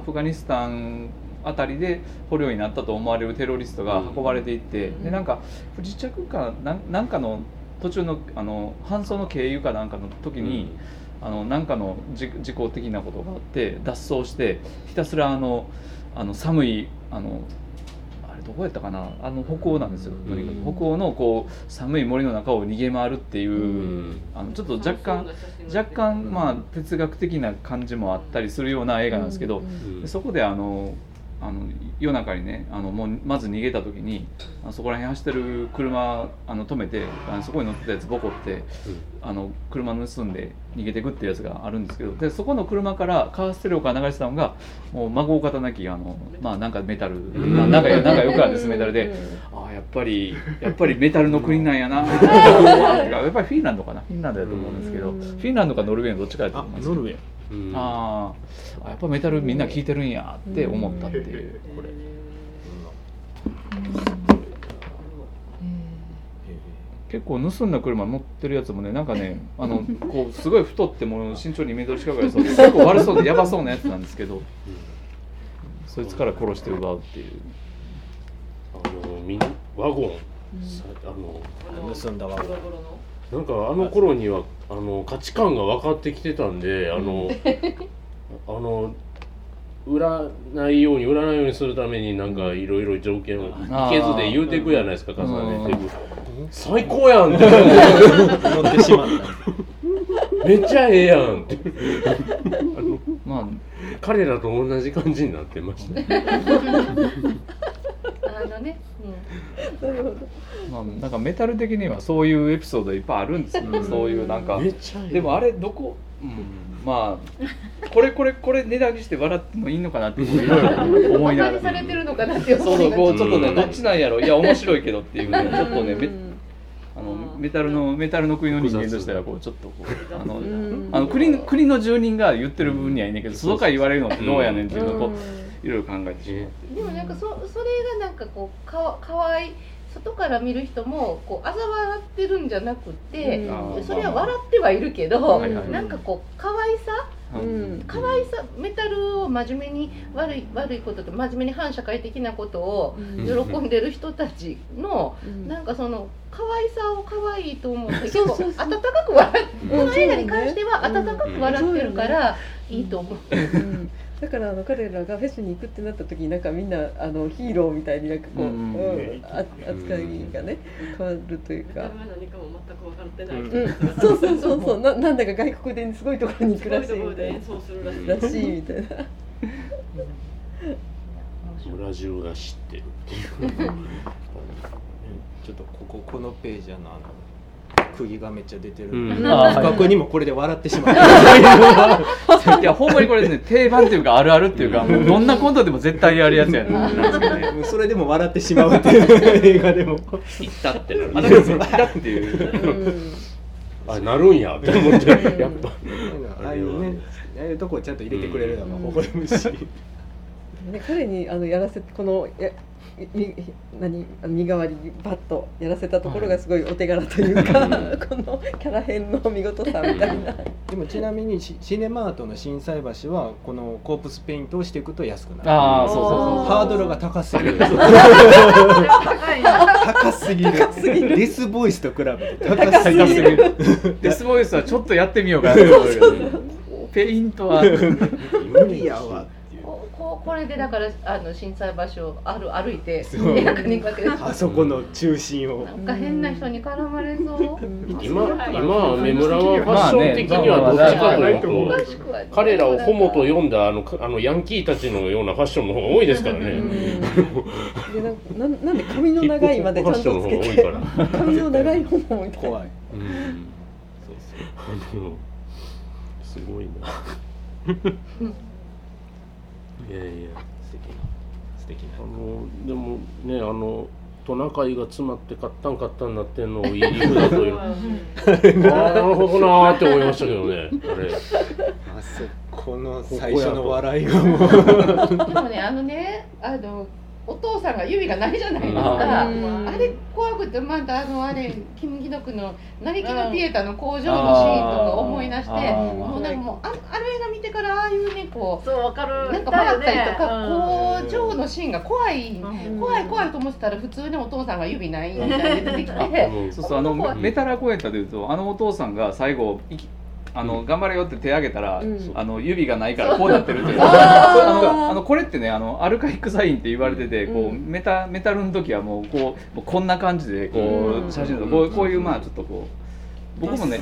フガニスタンあたりで捕虜になったと思われるテロリストが運ばれていって、でなんか不時着かなんかの途中の搬送の経由かなんかの時に、なんかの事故的なことがあって脱走して、ひたすら寒いどこやったかな、北欧なんですよ。とにかく北欧のこう寒い森の中を逃げ回るっていう、ちょっと若干哲学的な感じもあったりするような映画なんですけど、そこで夜中にね、もうまず逃げた時にそこら辺走ってる車止めて、そこに乗ってたやつボコって車盗んで逃げてくってやつがあるんですけど、でそこの車からカーステレオから流したのがもう孫方なきなんかメタル、なんかよくあるですメタルで、やっぱりメタルの国なんやなやっぱりフィンランドかな、フィンランドだと思うんですけど、フィンランドかノルウェーのどっちかだと思います。ノルウェー、やっぱメタルみんな聴いてるんやって思ったっていう。これ結構盗んだ車乗ってるやつもね、なんかね、こうすごい太っても身長2メートル近くらい、そう結構悪そうでヤバそうなやつなんですけど、そいつから殺して奪うっていう。ワゴン、盗んだワゴン、なんか頃には価値観が分かってきてたんで、売らないようにするためになんかいろいろ条件をいけずで言うてくやないですか、重ねてく。最高やんって思ってしまった。めっちゃええやんって。彼らと同じ感じになってましたね、うん、まあ、なんかメタル的にはそういうエピソードいっぱいあるんですよ、ね、そういうなんかでもあれどこ、うん、まあこれ値段にして笑ってもいいのかなって思いながらバカにされてるのかなって思いながら、そうそう、ちょっとね、どっちなんやろ、いや面白いけどっていうね、ちょっとね、メタルの国の人間としたらこうちょっとこう国の住人が言ってる分にはいいねんけど、外から言われるのってどうやねんっていうのをこういろいろ考えてしまって、でもなんかそれがなんかこうかわいい外から見る人もこう嘲笑ってるんじゃなくて、それは笑ってはいるけど、なんかこうかわいさ、メタルを真面目に悪いことと真面目に反社会的なことを喜んでる人たちの、なんかそのかわいさをかわいいと思って結構温かく笑ってこの映画に関しては温かく笑ってるからいいと思う。だから彼らがフェスに行くってなった時になんかみんなヒーローみたいになんかこう、扱いがね変わるというか。何かも全く分かってない。そうそう なんだか外国ですごいところに行くらしいみたいな。ブラジルが知ってるっていう。ちょっとこのページ釘がめっちゃ出てる、学校にもこれで笑ってしまういやほんまにこれね、定番というかあるあるっていうか、もうどんなコントでも絶対やるやつやねんそれでも笑ってしまうっていう映画でもいったってなるあだっていうあ、なるんやって思ってやっぱああいうね、ああいうとこをちゃんと入れてくれるのが微笑むし、彼にやらせてこの身代わりにバッとやらせたところがすごいお手柄というか、このキャラ編の見事さみたいなでもちなみにシネマートの心斎橋はこのコープスペイントをしていくと安くなる。ああ、そうそうそう、ハードルが高すぎる高すぎるデスボイスと比べて高すぎるデスボイスはちょっとやってみようかなペイントは無理やわ。これでだから心斎橋を歩いて映画にかけてあそこの中心をなんか変な人に絡まれそう今目村はファッション的にはどっちかというと、彼らをホモと呼んだヤンキーたちのようなファッションの方が多いですからね、なんで髪の長いまでちゃんとつけて髪の長いホモみたいな、すごいな素敵なでもね、トナカイが詰まってカッタンなってんのをいい句だというなるほどなーって思いましたけどねあそこの最初の笑いがもうでもね、お父さんが指がないじゃないですか、あれ怖くて、またあれ金城区の成木のピエタの工場のシーンとか思い出して、もうなんかもうあれが見てからああいうね、こうなんか迷ったりとか、工場のシーンが怖いと思ってたら、普通にお父さんが指ないみたいに出てきてそうそう、メタラコエタでいうと、あのお父さんが最後頑張れよって手を挙げたら、指がないからこうなってるっていうこれってね、アルカイックサインって言われてて、こうメタルの時はもうこんな感じでこう写真とこういうまあちょっとこう僕もね、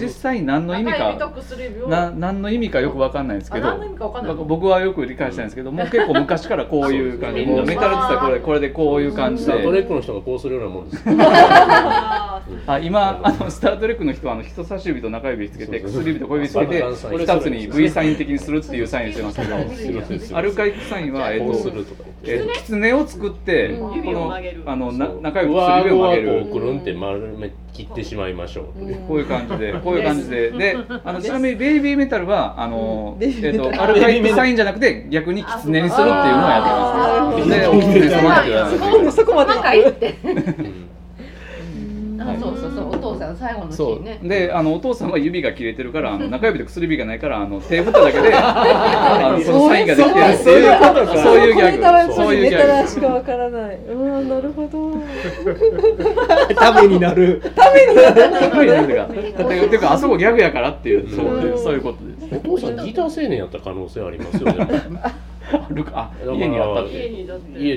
実際何の意味かよく分かんないんですけど、僕はよく理解したんですけども、結構昔からこういう感じ、メタルって言ったらこれでこういう感じで、スタートレックの人がこうするようなもんです今スタートレックの人は人差し指と中指つけて、薬指と小指つけて2つに V サイン的にするっていうサインしてますけど、アルカイックサインはキツネを作って中指と薬指を曲げる、くるんって丸め切ってしまいましょう、こういう感じでで、ちなみにベイビーメタルはアルカイックサインじゃなくて逆にキツネにするっていうのをやってます。でお姫様って言わそこまでそうお父さん最後のシーンね。でお父さんは指が切れてるから中指と薬指がないから手を振っただけでそのサインができてるっていうそういうギャグ、そういうギャグ。メタル足がわからない。なるほど。ためになるっていうかあそこギャグやからっていうそういうことです。お父さんギター青年やった可能性ありますよね。家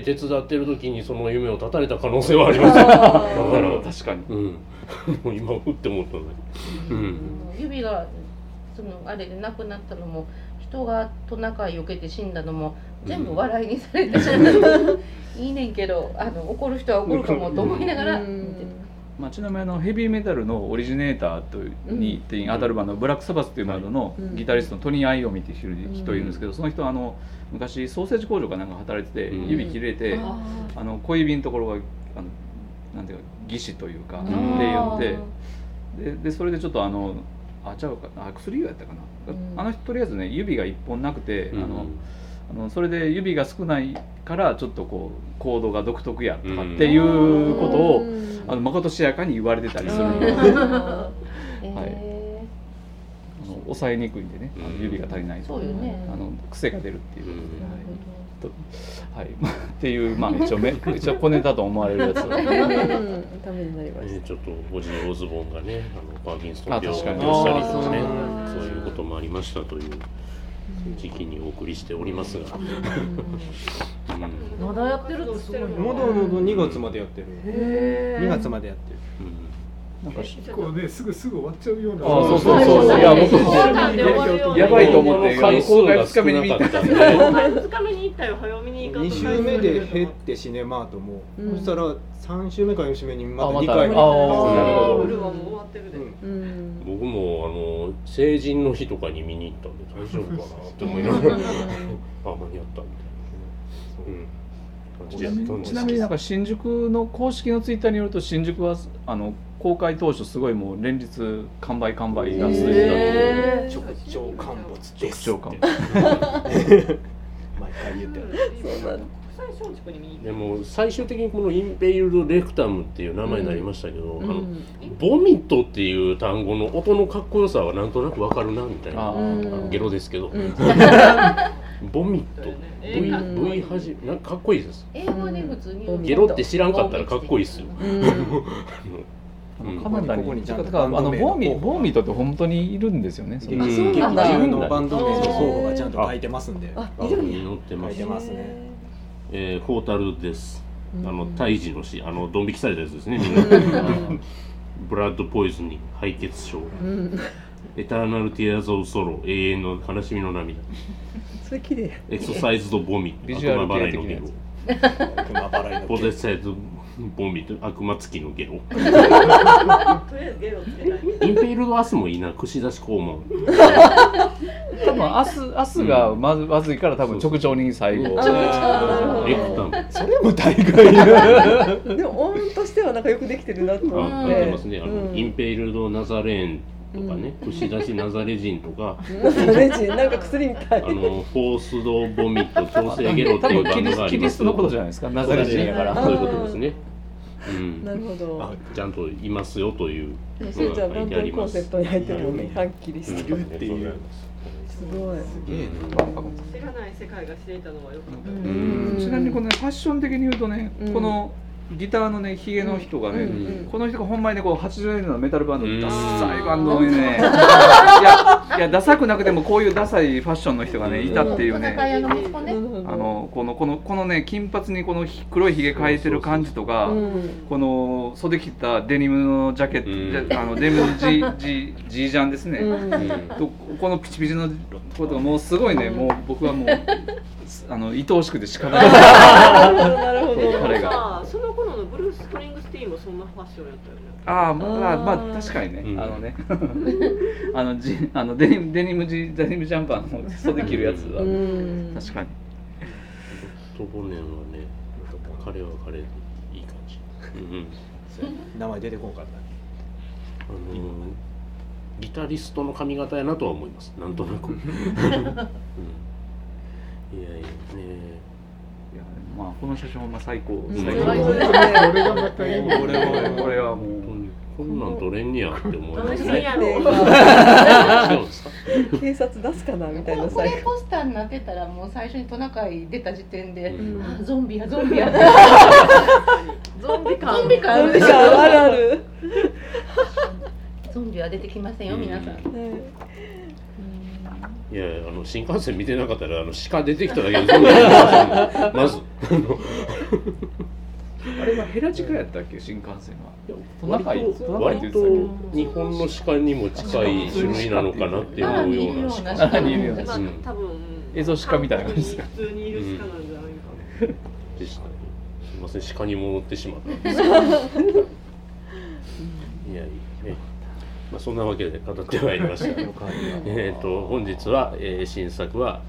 手伝ってる時にその夢を絶たれた可能性はありますだから確かに、今振って思ったのに、指がそのあれでなくなったのも一人がトナカイ避けて死んだのも全部笑いにされてしまう、いいねんけど怒る人は怒るかもと思いながら見てた。まあ、ちなみにヘビーメタルのオリジネーターとに当たるバンドのブラックサバスというバンドのギタリストのトニー・アイオミっていう人いるんですけど、その人は昔ソーセージ工場かなんか働いてて指切れて小指のところがなんていうか義肢というかって言ってでそれでちょっとちゃうか薬用やったかな、あの人とりあえずね指が一本なくてそれで指が少ないからちょっとこう行動が独特やとかっていうことをまことしやかに言われてたりするので、はい、抑えにくいんでね、指が足りないと、ね、癖が出るっていう、はい、っていう、まあ、一応小ネタと思われるやつためになりました。ちょっとおじのおズボンがねパーキンソン病をしたりとかね、そういうこともありましたという時期にお送りしておりますが、まだやってるとしてるの？まだ2月までやってる。2月までやってる。なんか結構ねすぐ終わっちゃうような。あ、そう。いや僕やばいと思って観光が2日目に行った。2日目に行ったよ。早めに行かない。2週目で減ってシネマートも、そしたら3週目か4週目にまた2回目。ブルーはもう終わってるで。僕も成人の日とかに見に行ったんで大丈夫かなって思いながらあ、間に合ったみたいな。ちなみになんか新宿の公式のツイッターによると、新宿は公開当初すごいもう連日完売が続いてたという。直腸陥没です。直腸陥没。毎回言ってる。そうなんだ。でも最終的にこのインペイルドレクタムっていう名前になりましたけど、ボミットっていう単語の音のかっこよさはなんとなくわかるなみたいな、ゲロですけど、ボミット、V 端なんかかっこいいです。英語で普通にゲロって知らんかったらかっこいいですよ。カナダにボーミットって本当にいるんですよね。そうなんだ。自分のバンド名の候補がちゃんと書いてますんで、書いてますね。フォータルです。胎児の死、ドン引きされたやつですね。ブラッドポイズニング、敗血症、エターナルティアーズオブソロ、永遠の悲しみの涙、それ綺麗。エクササイズドボミ、悪魔払いのゲロ、ポゼッサイズボミ、悪魔つきのゲロ。とりあえずゲロってない。インペイルドアスもいいな、串出し肛門。多分アスがまずいから多分直腸に最後。それも大概。でも音としてはなんかよくできてるなと思って。やってますね。インペイルドナザレーンとかね、串出しナザレジンとか。ナザレジンなんか薬みたい。フォースドボミット調整ゲロっていうバンドがあります。キリストのことじゃないですか。ナザレジンやから。そういうことですね。なるほど。ちゃんといますよという。しゅうちゃん本当にコンセプトに入ってるのにはっきりしてるっていう。すごい。知らない世界が知れたのはよかった。ちなみにこのね、ファッション的に言うとね、このギターのね、ヒゲの人がね、この人がほんまにね、こう80年代のメタルバンドのダサいバンドにね、いやダサくなくてもこういうダサいファッションの人がねいたっていうね。このね、金髪にこの黒いヒゲ変えてる感じとか、この袖切ったデニムのジャケット、デニムのジージャンですね。このピチピチのことがもうすごいね、もう僕はもう愛おしくて仕方ない。彼が。その頃のブルース・スプリングスティーンもそんなファッションやったよね。まあ確かにね、デニムジャンパーの袖切るやつは確かに。トボネンはね、彼は彼でいい感じ。名前出てこんかったね。ギタリストの髪型やなとは思います。なんとなく。まあこの写真は最高。これはもうこんなん撮れんねやって思いますね。警察出すかなみたいな。これポスターになってたらもう最初にトナカイ出た時点でゾンビやゾンビ感あるある。ゾンビは出てきませんよ皆さん。いや、新幹線見てなかったら鹿出てきただけでまずあれはヘラジカやったっけ新幹線は。割と日本の鹿にも近い種類なのかなっていうような鹿。多分エゾシカみたいな感じです。普通にいる鹿なんじゃないかな。でしたね。すみません鹿に戻ってしまった。いやいいね。まあ、そんなわけで語ってまいりました。本日は、新作は。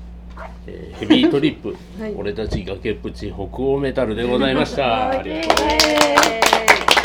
ヘビートリップ、はい、俺たち崖っぷち北欧メタルでございました。ありがとうございます。